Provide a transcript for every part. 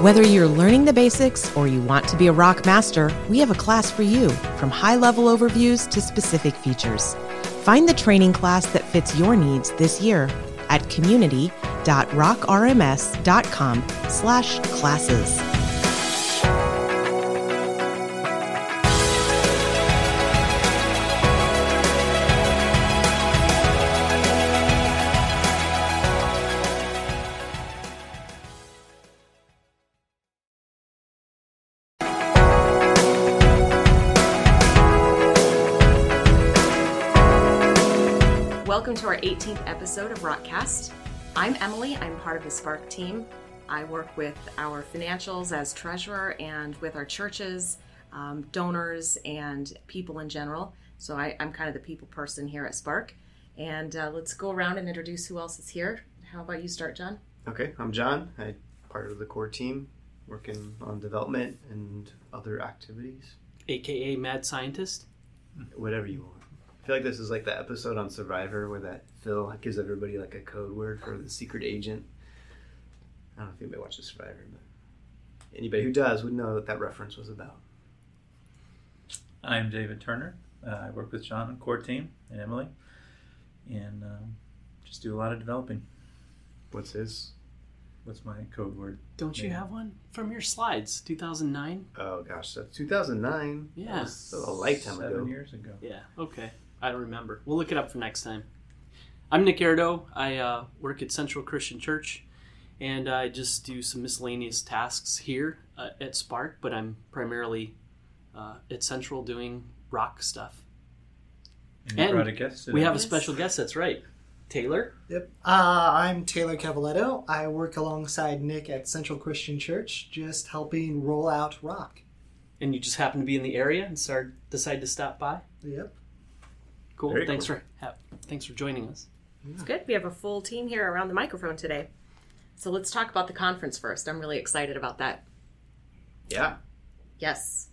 Whether you're learning the basics or you want to be a rock master, we have a class for you, from high-level overviews to specific features. Find the training class that fits your needs this year at community.rockrms.com/classes. Welcome to our 18th episode of Rockcast. I'm Emily. I'm part of the Spark team. I work with our financials as treasurer and with our churches, donors, and people in general. So I'm kind of the people person here at Spark. And let's go around and introduce who else is here. How about you start, John? Okay, I'm John. I'm part of the core team, working on development and other activities. AKA mad scientist? Whatever you want. I feel like this is like the episode on Survivor where that Phil gives everybody like a code word for the secret agent. I don't know if anybody watches Survivor, but anybody who does would know what that reference was about. I'm David Turner. I work with John on core team and Emily, and just do a lot of developing. What's my code word? Don't you have one from your slides? 2009. Oh gosh, that's 2009. Yeah, that was a lifetime ago. 7 years ago. Yeah. Okay. I don't remember. We'll look it up for next time. I'm Nick Erdo. I work at Central Christian Church, and I just do some miscellaneous tasks here at Spark, but I'm primarily at Central doing rock stuff. And brought a guest today. We have a special guest, that's right. Taylor? Yep. I'm Taylor Cavalletto. I work alongside Nick at Central Christian Church, just helping roll out Rock. And you just happen to be in the area and decide to stop by? Yep. Cool. Thanks for joining us. Yeah. It's good. We have a full team here around the microphone today. So let's talk about the conference first. I'm really excited about that. Yeah. Yes.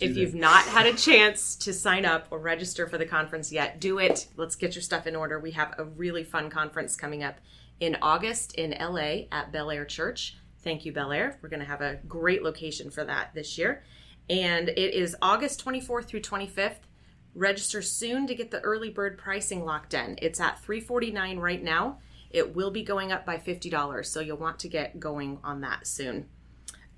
If you've not had a chance to sign up or register for the conference yet, do it. Let's get your stuff in order. We have a really fun conference coming up in August in LA at Bel Air Church. Thank you, Bel Air. We're going to have a great location for that this year. And it is August 24th through 25th. Register soon to get the early bird pricing locked in. It's at $349 right now. It will be going up by $50, so you'll want to get going on that soon.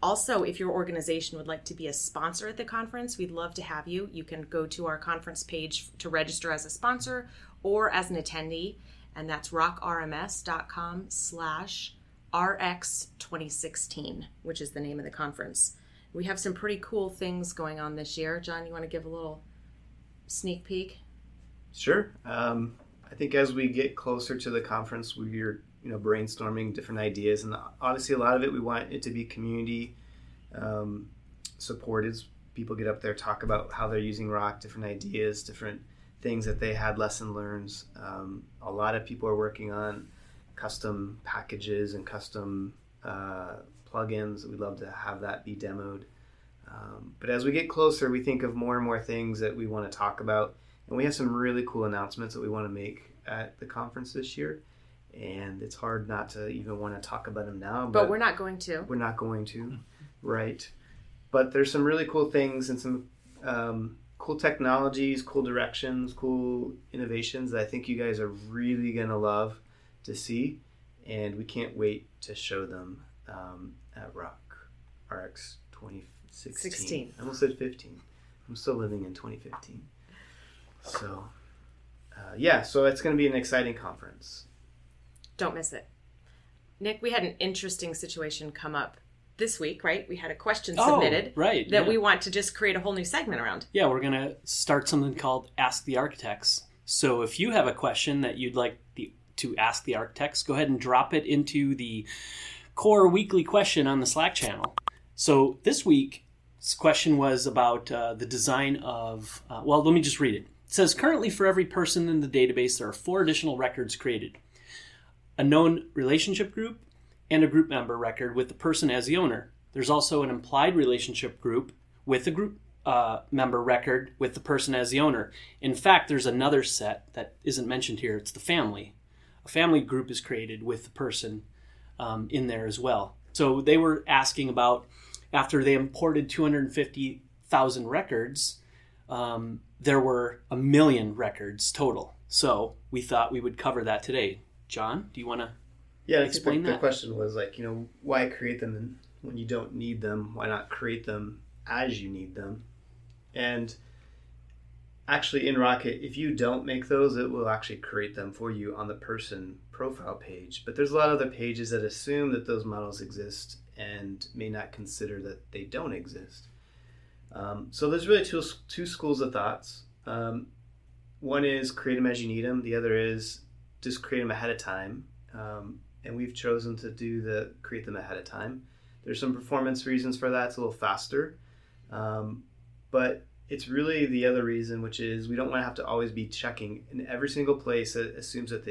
Also, if your organization would like to be a sponsor at the conference, we'd love to have you. You can go to our conference page to register as a sponsor or as an attendee, and that's rockrms.com/RX2016, which is the name of the conference. We have some pretty cool things going on this year. John, you want to give a little sneak peek? Sure. I think as we get closer to the conference, we're brainstorming different ideas, and honestly a lot of it we want it to be community supported. People get up there, talk about how they're using rock, different ideas, different things that they had, lesson learns. A lot of people are working on custom packages and custom plugins. We'd love to have that be demoed, but as we get closer we think of more and more things that we want to talk about, and we have some really cool announcements that we want to make at the conference this year. And it's hard not to even want to talk about them now. But we're not going to. We're not going to, right. But there's some really cool things and some cool technologies, cool directions, cool innovations that I think you guys are really going to love to see. And we can't wait to show them at ROCRX 2016. I almost said 15. I'm still living in 2015. So, so it's going to be an exciting conference. Don't miss it. Nick, we had an interesting situation come up this week, right? We had a question submitted we want to just create a whole new segment around. Yeah, we're going to start something called Ask the Architects. So if you have a question that you'd like to ask the architects, go ahead and drop it into the core weekly question on the Slack channel. So this week's question was about the design of, let me just read it. It says, currently for every person in the database, there are 4 additional records created. A known relationship group, and a group member record with the person as the owner. There's also an implied relationship group with a group member record with the person as the owner. In fact, there's another set that isn't mentioned here. It's the family. A family group is created with the person in there as well. So they were asking about, after they imported 250,000 records, there were 1 million records total. So we thought we would cover that today. John, do you want to explain that? The question was like, why create them when you don't need them? Why not create them as you need them? And actually in Rocket, if you don't make those, it will actually create them for you on the person profile page. But there's a lot of other pages that assume that those models exist and may not consider that they don't exist. So there's really two schools of thoughts. One is create them as you need them. The other is just create them ahead of time. And we've chosen to do create them ahead of time. There's some performance reasons for that. It's a little faster. But it's really the other reason, which is we don't want to have to always be checking in every single place that assumes that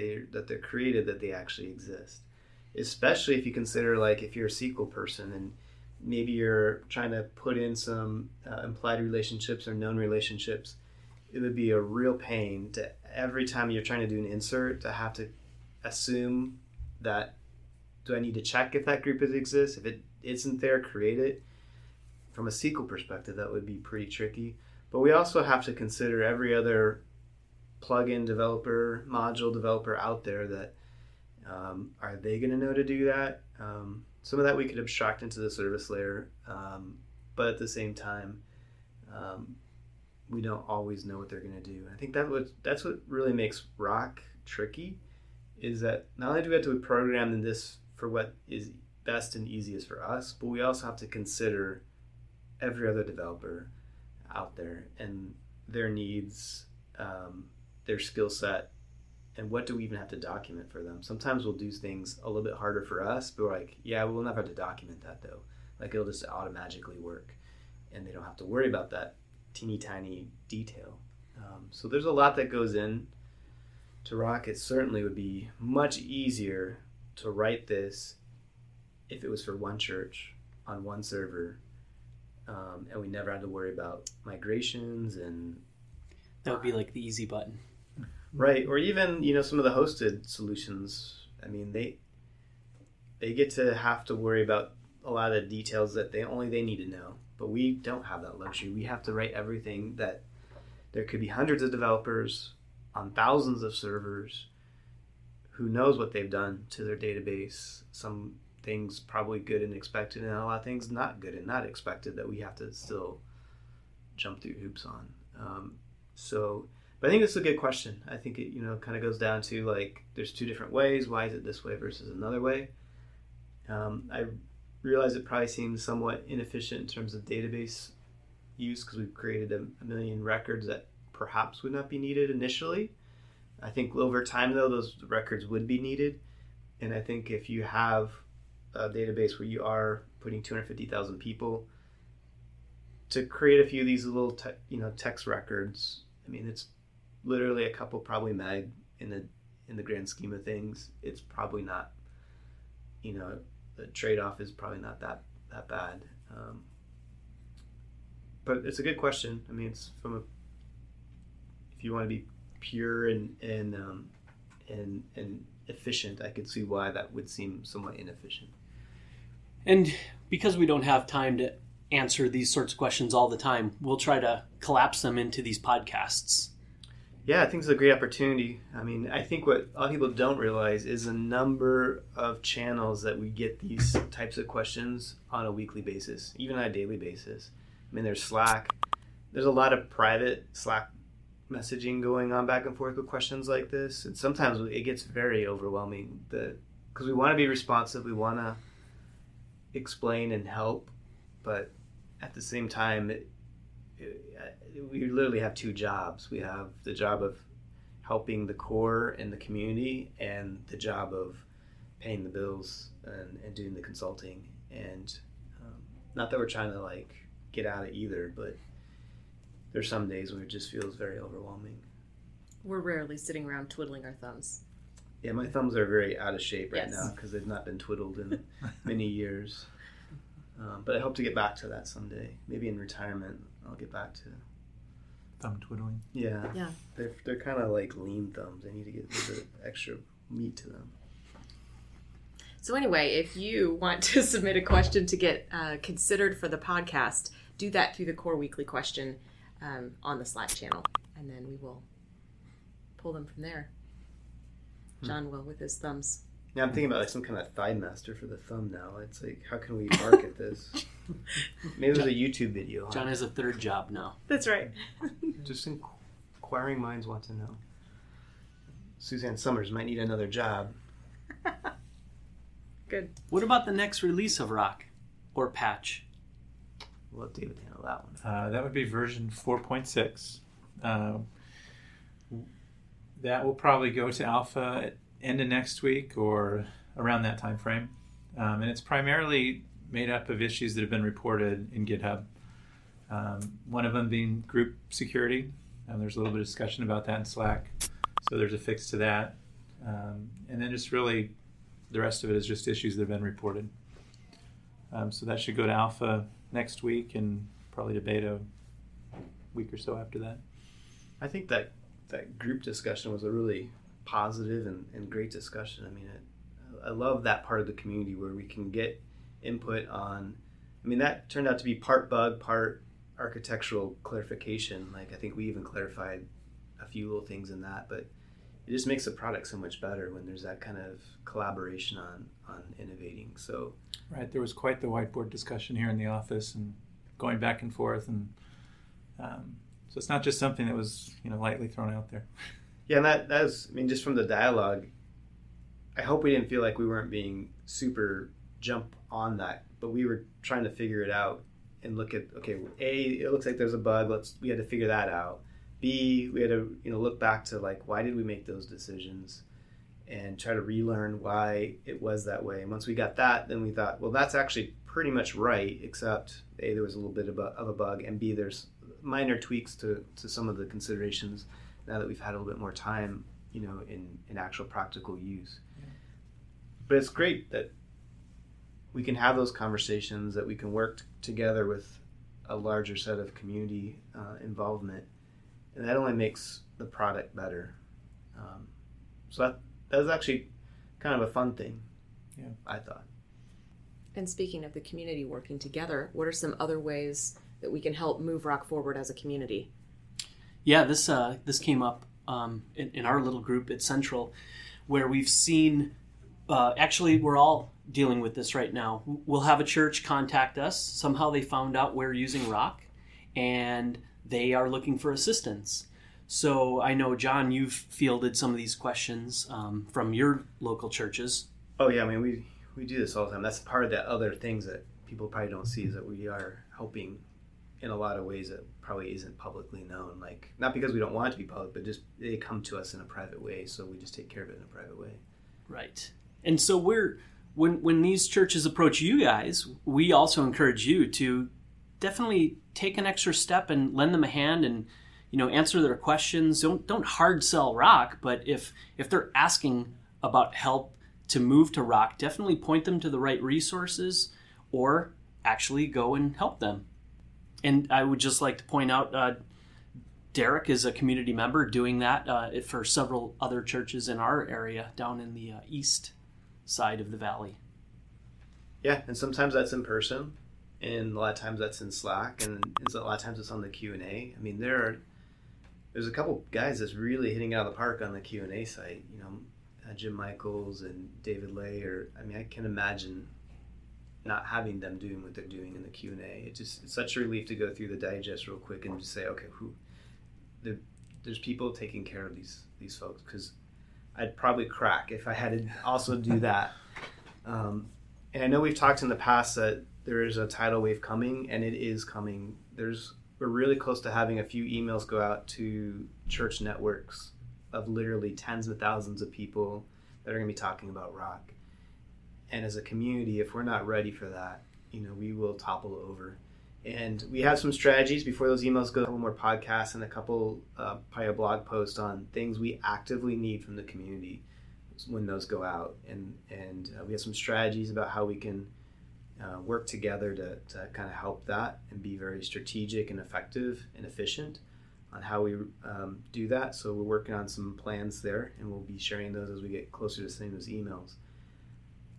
they're created, that they actually exist. Especially if you consider, like, if you're a SQL person and maybe you're trying to put in some implied relationships or known relationships, it would be a real pain to every time you're trying to do an insert to have to assume that, do I need to check if that group exists? If it isn't there, create it. From a SQL perspective, that would be pretty tricky. But we also have to consider every other plugin developer, module developer out there that are they going to know to do that? Some of that we could abstract into the service layer, but at the same time, we don't always know what they're going to do. And I think that's what really makes Rock tricky, is that not only do we have to program in this for what is best and easiest for us, but we also have to consider every other developer out there and their needs, their skill set, and what do we even have to document for them. Sometimes we'll do things a little bit harder for us, but we're like, yeah, we'll never have to document that though. Like, it'll just automatically work, and they don't have to worry about that teeny tiny detail. So there's a lot that goes in to Rock. It certainly would be much easier to write this if it was for one church on one server, and we never had to worry about migrations, and that would be like the easy button, right? Or even some of the hosted solutions. I mean, they get to have to worry about a lot of the details that they need to know, but we don't have that luxury. We have to write everything that there could be hundreds of developers on thousands of servers. Who knows what they've done to their database? Some things probably good and expected, and a lot of things not good and not expected that we have to still jump through hoops on. But I think this is a good question. I think it kind of goes down to, like, there's two different ways. Why is it this way versus another way? I realize it probably seems somewhat inefficient in terms of database use, because we've created a million records that perhaps would not be needed initially. I think over time, though, those records would be needed. And I think if you have a database where you are putting 250,000 people, to create a few of these little text records, I mean, it's literally a couple probably meg in the grand scheme of things. It's probably not, the trade-off is probably not that bad. But it's a good question. I mean, it's from if you want to be pure and efficient, I could see why that would seem somewhat inefficient. And because we don't have time to answer these sorts of questions all the time, we'll try to collapse them into these podcasts. Yeah, I think it's a great opportunity. I mean, I think what a lot of people don't realize is the number of channels that we get these types of questions on a weekly basis, even on a daily basis. I mean, there's Slack. There's a lot of private Slack messaging going on back and forth with questions like this. And sometimes it gets very overwhelming, because we want to be responsive. We want to explain and help. But at the same time, we literally have two jobs. We have the job of helping the core and the community, and the job of paying the bills and doing the consulting. And not that we're trying to get out of either, but there's some days where it just feels very overwhelming. We're rarely sitting around twiddling our thumbs. Yeah, my thumbs are very out of shape right now, because they've not been twiddled in many years. But I hope to get back to that someday. Maybe in retirement, I'll get back to thumb twiddling. Yeah. Yeah. They're kind of like lean thumbs. They need to get a little bit of extra meat to them. So anyway, if you want to submit a question to get considered for the podcast, do that through the Core Weekly question on the Slack channel, and then we will pull them from there. John will with his thumbs. Yeah, I'm thinking about like some kind of thigh master for the thumb now. It's like, how can we market this? Maybe it was a YouTube video. Huh? John has a third job now. That's right. Just inquiring minds want to know. Suzanne Summers might need another job. Good. What about the next release of Rock or Patch? We'll let David handle that one. That would be version 4.6. That will probably go to alpha at end of next week or around that time frame. And it's primarily made up of issues that have been reported in GitHub. One of them being group security. There's a little bit of discussion about that in Slack. So there's a fix to that. And then just really the rest of it is just issues that have been reported. So that should go to alpha next week and probably to beta a week or so after that. I think that group discussion was a really positive and great discussion. I mean, I love that part of the community where we can get input on, I mean, that turned out to be part bug, part architectural clarification. Like, I think we even clarified a few little things in that, but it just makes the product so much better when there's that kind of collaboration on innovating. So right, there was quite the whiteboard discussion here in the office and going back and forth, and so it's not just something that was, you know, lightly thrown out there. Yeah, and that was, I mean, just from the dialogue, I hope we didn't feel like we weren't being super jump on that, but we were trying to figure it out and look at, okay, A, it looks like there's a bug. We had to figure that out. B, we had to, you know, look back to like, why did we make those decisions and try to relearn why it was that way. And once we got that, then we thought, well, that's actually pretty much right, except A, there was a little bit of a bug, and B, there's minor tweaks to some of the considerations now that we've had a little bit more time, you know, in actual practical use. Yeah. But it's great that we can have those conversations, that we can work together with a larger set of community involvement. And that only makes the product better. So that was actually kind of a fun thing, yeah, I thought. And speaking of the community working together, what are some other ways that we can help move Rock forward as a community? Yeah, this came up in our little group at Central, where we've seen, actually we're all dealing with this right now. We'll have a church contact us. Somehow they found out we're using Rock, and they are looking for assistance. So I know, John, you've fielded some of these questions from your local churches. Oh, yeah. I mean, we do this all the time. That's part of the other things that people probably don't see, is that we are helping in a lot of ways that probably isn't publicly known. Like, not because we don't want it to be public, but just they come to us in a private way, so we just take care of it in a private way. Right. And so when these churches approach you guys, we also encourage you to definitely take an extra step and lend them a hand and, you know, answer their questions. Don't hard sell Rock, but if they're asking about help to move to Rock, definitely point them to the right resources or actually go and help them. And I would just like to point out, Derek is a community member doing that for several other churches in our area down in the east side of the valley. Yeah, and sometimes that's in person. And a lot of times that's in Slack, and a lot of times it's on the Q&A. I mean, there's a couple guys that's really hitting out of the park on the Q&A site. You know, Jim Michaels and David Lay. I mean, I can imagine not having them doing what they're doing in the Q&A. It's such a relief to go through the digest real quick and just say, okay, there's people taking care of these folks, because I'd probably crack if I had to also do that. And I know we've talked in the past that there is a tidal wave coming, and it is coming. We're really close to having a few emails go out to church networks of literally tens of thousands of people that are going to be talking about Rock. And as a community, if we're not ready for that, you know, we will topple over. And we have some strategies before those emails go. A couple more podcasts and a couple, probably a blog post on things we actively need from the community when those go out. And we have some strategies about how we can work together to kind of help that and be very strategic and effective and efficient on how we do that. So we're working on some plans there, and we'll be sharing those as we get closer to sending those emails.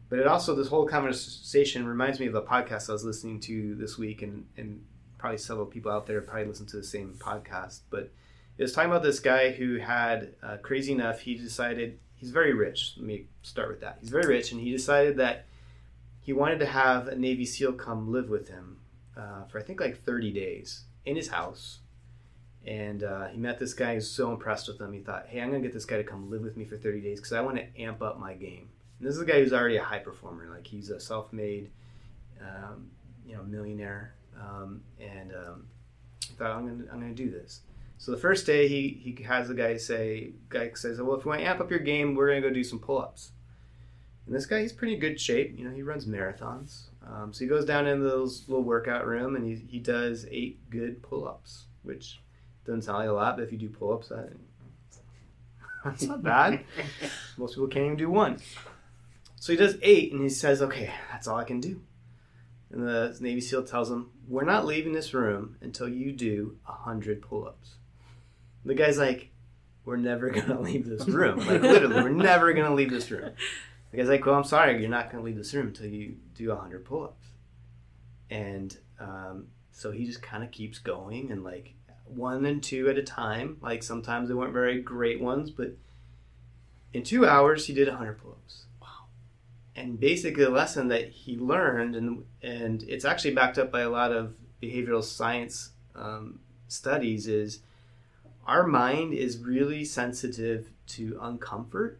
But it also, this whole conversation reminds me of a podcast I was listening to this week, and probably several people out there probably listen to the same podcast. But it was talking about this guy who had, crazy enough, he decided, he's very rich. Let me start with that. He's very rich, and he decided that he wanted to have a Navy SEAL come live with him for, I think, like 30 days in his house. And he met this guy. He was so impressed with him. He thought, hey, I'm going to get this guy to come live with me for 30 days because I want to amp up my game. And this is a guy who's already a high performer. Like, he's a self-made, millionaire. He thought, I'm going to do this. So the first day, he has the guy say, guy says, well, if you want to amp up your game, we're going to go do some pull-ups. And this guy, he's pretty good shape. You know, he runs marathons. So he goes down into this little workout room, and he does 8 good pull-ups, which doesn't sound like a lot, but if you do pull-ups, that's not bad. Most people can't even do 1. So he does 8, and he says, okay, that's all I can do. And the Navy SEAL tells him, we're not leaving this room until you do 100 pull-ups. The guy's like, we're never going to leave this room. Like, literally, we're never going to leave this room. The guy's like, well, I'm sorry, you're not going to leave this room until you do 100 pull-ups. And so he just kind of keeps going, and, like, 1 and 2 at a time. Like, sometimes they weren't very great ones, but in 2 hours, he did 100 pull-ups. Wow. And basically the lesson that he learned, and it's actually backed up by a lot of behavioral science studies, is our mind is really sensitive to uncomfort,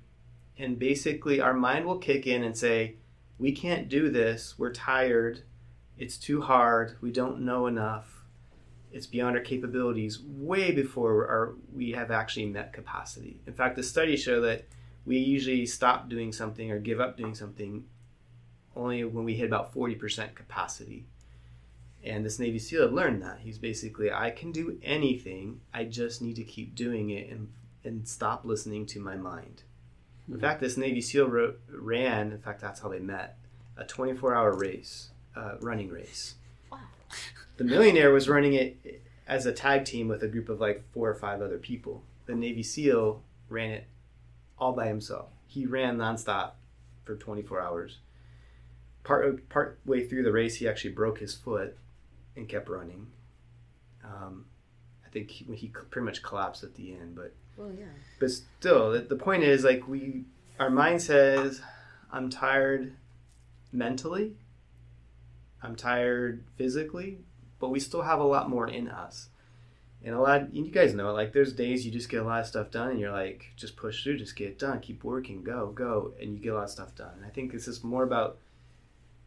and basically our mind will kick in and say, we can't do this, we're tired, it's too hard, we don't know enough, it's beyond our capabilities, way before we have actually met capacity. In fact, the studies show that we usually stop doing something or give up doing something only when we hit about 40% capacity. And this Navy SEAL had learned that. He's basically, I can do anything, I just need to keep doing it and stop listening to my mind. Mm-hmm. In fact, this Navy SEAL ran, in fact, that's how they met, a 24-hour race, running race. Wow. The millionaire was running it as a tag team with a group of like 4 or 5 other people. The Navy SEAL ran it all by himself. He ran nonstop for 24 hours. Part way through the race, he actually broke his foot and kept running. I think he pretty much collapsed at the end, but well, yeah. But still, the point is, like, our mind says, I'm tired mentally, I'm tired physically, but we still have a lot more in us. And you guys know, like, there's days you just get a lot of stuff done, and you're like, just push through, just get it done, keep working, go, and you get a lot of stuff done. And I think this is more about,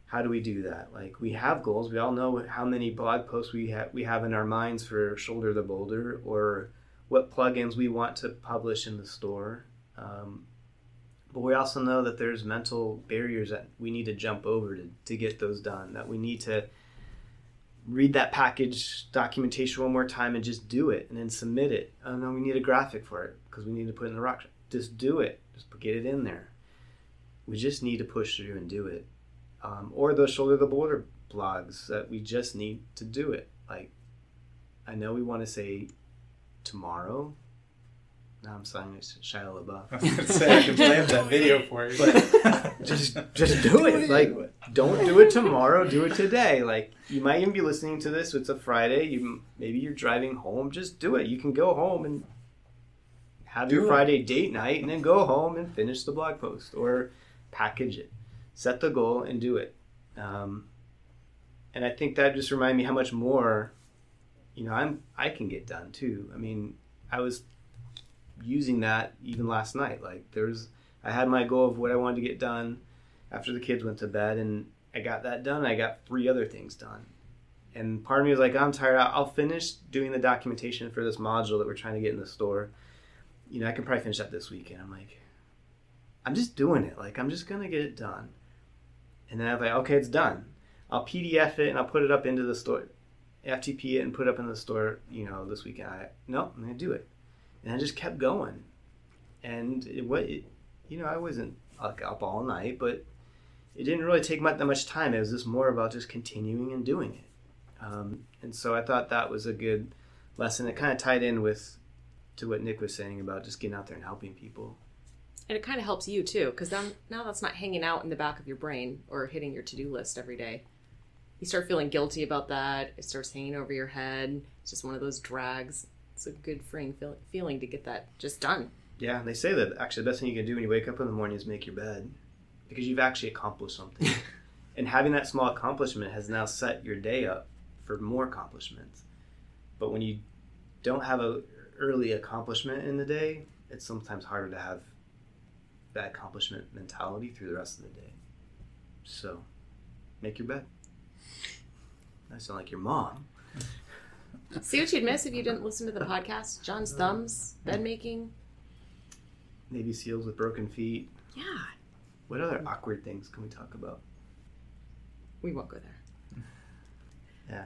how do we do that? Like, we have goals. We all know how many blog posts we have in our minds for Shoulder the Boulder, or what plugins we want to publish in the store. But we also know that there's mental barriers that we need to jump over to get those done, that we need to read that package documentation one more time and just do it and then submit it. Oh, no, we need a graphic for it because we need to put it in the rock. Just do it. Just get it in there. We just need to push through and do it. Or those Shoulder the Boulder blogs that we just need to do it. Like, I know we want to say tomorrow. Now I'm signing Shia LaBeouf. I was going to say, I can blame that video for you. But just do it. Like, don't do it tomorrow. Do it today. Like, you might even be listening to this. It's a Friday. Maybe you're driving home. Just do it. You can go home and have your Friday date night and then go home and finish the blog post or package it. Set the goal and do it. And I think that just reminded me how much more, you know, I can get done too. I mean, I was using that even last night. Like, I had my goal of what I wanted to get done after the kids went to bed, and I got that done. I got 3 other things done. And part of me was like, I'm tired. I'll finish doing the documentation for this module that we're trying to get in the store. You know, I can probably finish that this weekend. I'm like, I'm just doing it. Like, I'm just going to get it done. And then I was like, okay, it's done. I'll PDF it and I'll put it up into the store. FTP it and put it up in the store, you know, this weekend. I'm going to do it. And I just kept going. And, I wasn't like up all night, but it didn't really take that much time. It was just more about just continuing and doing it. And so I thought that was a good lesson. It kind of tied in to what Nick was saying about just getting out there and helping people. And it kind of helps you too, because now that's not hanging out in the back of your brain or hitting your to-do list every day. You start feeling guilty about that. It starts hanging over your head. It's just one of those drags. It's a good freeing feeling to get that just done. Yeah, and they say that actually the best thing you can do when you wake up in the morning is make your bed, because you've actually accomplished something. And having that small accomplishment has now set your day up for more accomplishments. But when you don't have an early accomplishment in the day, it's sometimes harder to have that accomplishment mentality through the rest of the day. So, make your bed. I sound like your mom. See what you'd miss if you didn't listen to the podcast? John's thumbs, bed making. Navy SEALs with broken feet. Yeah. What other awkward things can we talk about? We won't go there. Yeah.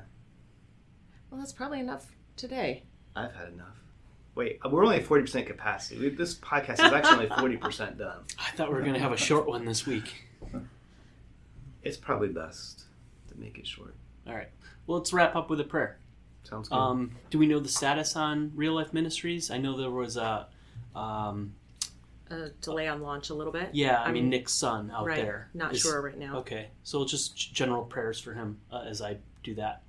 Well, that's probably enough today. I've had enough. Wait, we're only at 40% capacity. This podcast is actually only 40% done. I thought we were going to have a short one this week. It's probably best to make it short. All right. Well, let's wrap up with a prayer. Sounds good. Do we know the status on Real Life Ministries? I know there was a delay on launch a little bit. Yeah, I mean, Nick's son out right, there. Not sure right now. Okay, so just general prayers for him as I do that.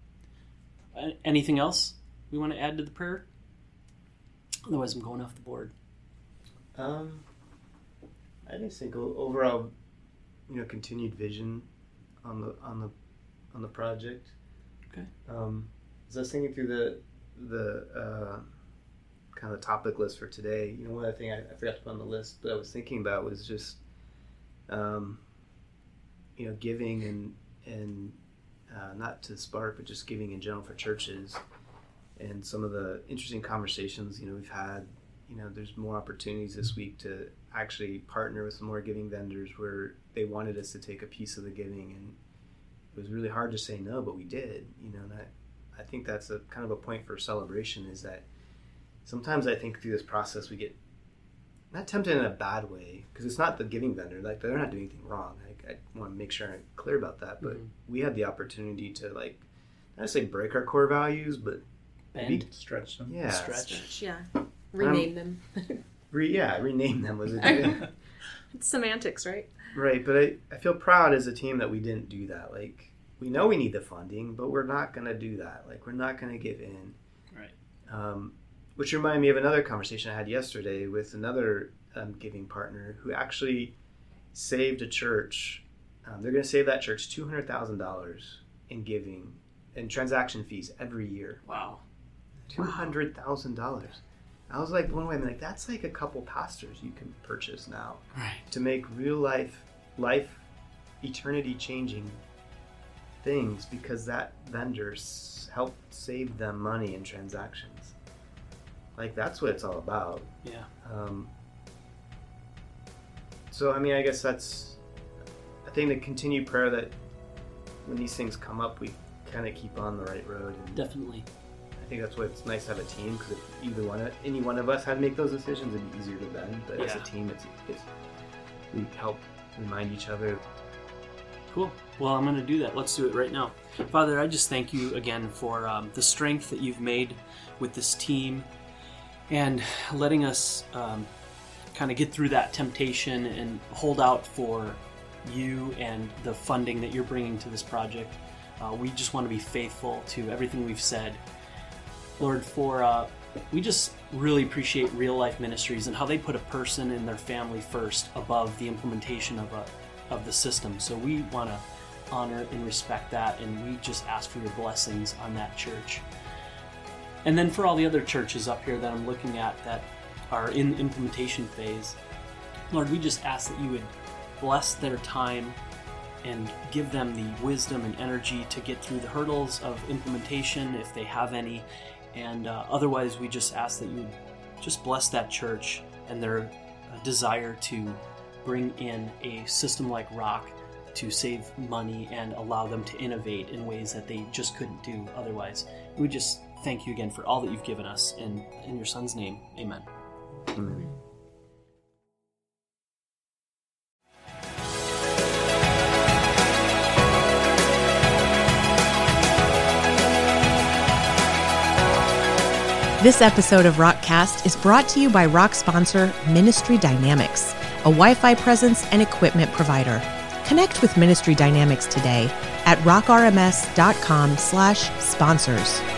Anything else we want to add to the prayer? Otherwise, I'm going off the board. I just think overall, continued vision on the project. Okay. As I was thinking through the kind of the topic list for today, one other thing I forgot to put on the list that I was thinking about was just, giving and not to Spark, but just giving in general for churches. And some of the interesting conversations, we've had, there's more opportunities this week to actually partner with some more giving vendors where they wanted us to take a piece of the giving. And it was really hard to say no, but we did, and I think that's a kind of a point for celebration, is that sometimes I think through this process, we get not tempted in a bad way, because it's not the giving vendor, like they're not doing anything wrong. I want to make sure I'm clear about that, but we had the opportunity to not say break our core values, but stretch them. Yeah. Stretch. Yeah. Rename them. Rename them was a good. It's semantics, right? Right. But I feel proud as a team that we didn't do that. We know we need the funding, but we're not going to do that. We're not going to give in. Right. Which reminded me of another conversation I had yesterday with another giving partner who actually saved a church. They're going to save that church $200,000 in giving and transaction fees every year. Wow. $200,000. I was blown away. That's a couple pastors you can purchase now, right? To make real life, eternity changing things, because that vendor helped save them money in transactions. That's what it's all about. Yeah. So I guess that's, I think, the continued prayer that when these things come up, we kind of keep on the right road. And definitely. I think that's why it's nice to have a team, because if any one of us had to make those decisions, it'd be easier to bend. But as a team, it's we help remind each other. Cool. Well, I'm going to do that. Let's do it right now. Father, I just thank you again for the strength that you've made with this team and letting us kind of get through that temptation and hold out for you and the funding that you're bringing to this project. We just want to be faithful to everything we've said. Lord, we just really appreciate Real Life Ministries and how they put a person and their family first above the implementation of the system. So we want to honor and respect that, and we just ask for your blessings on that church. And then for all the other churches up here that I'm looking at that are in the implementation phase, Lord, we just ask that you would bless their time and give them the wisdom and energy to get through the hurdles of implementation if they have any. And otherwise, we just ask that you just bless that church and their desire to bring in a system like Rock to save money and allow them to innovate in ways that they just couldn't do otherwise. We just thank you again for all that you've given us. In your son's name, amen. Amen. This episode of Rockcast is brought to you by Rock sponsor Ministry Dynamics, a Wi-Fi presence, and equipment provider. Connect with Ministry Dynamics today at rockrms.com/sponsors.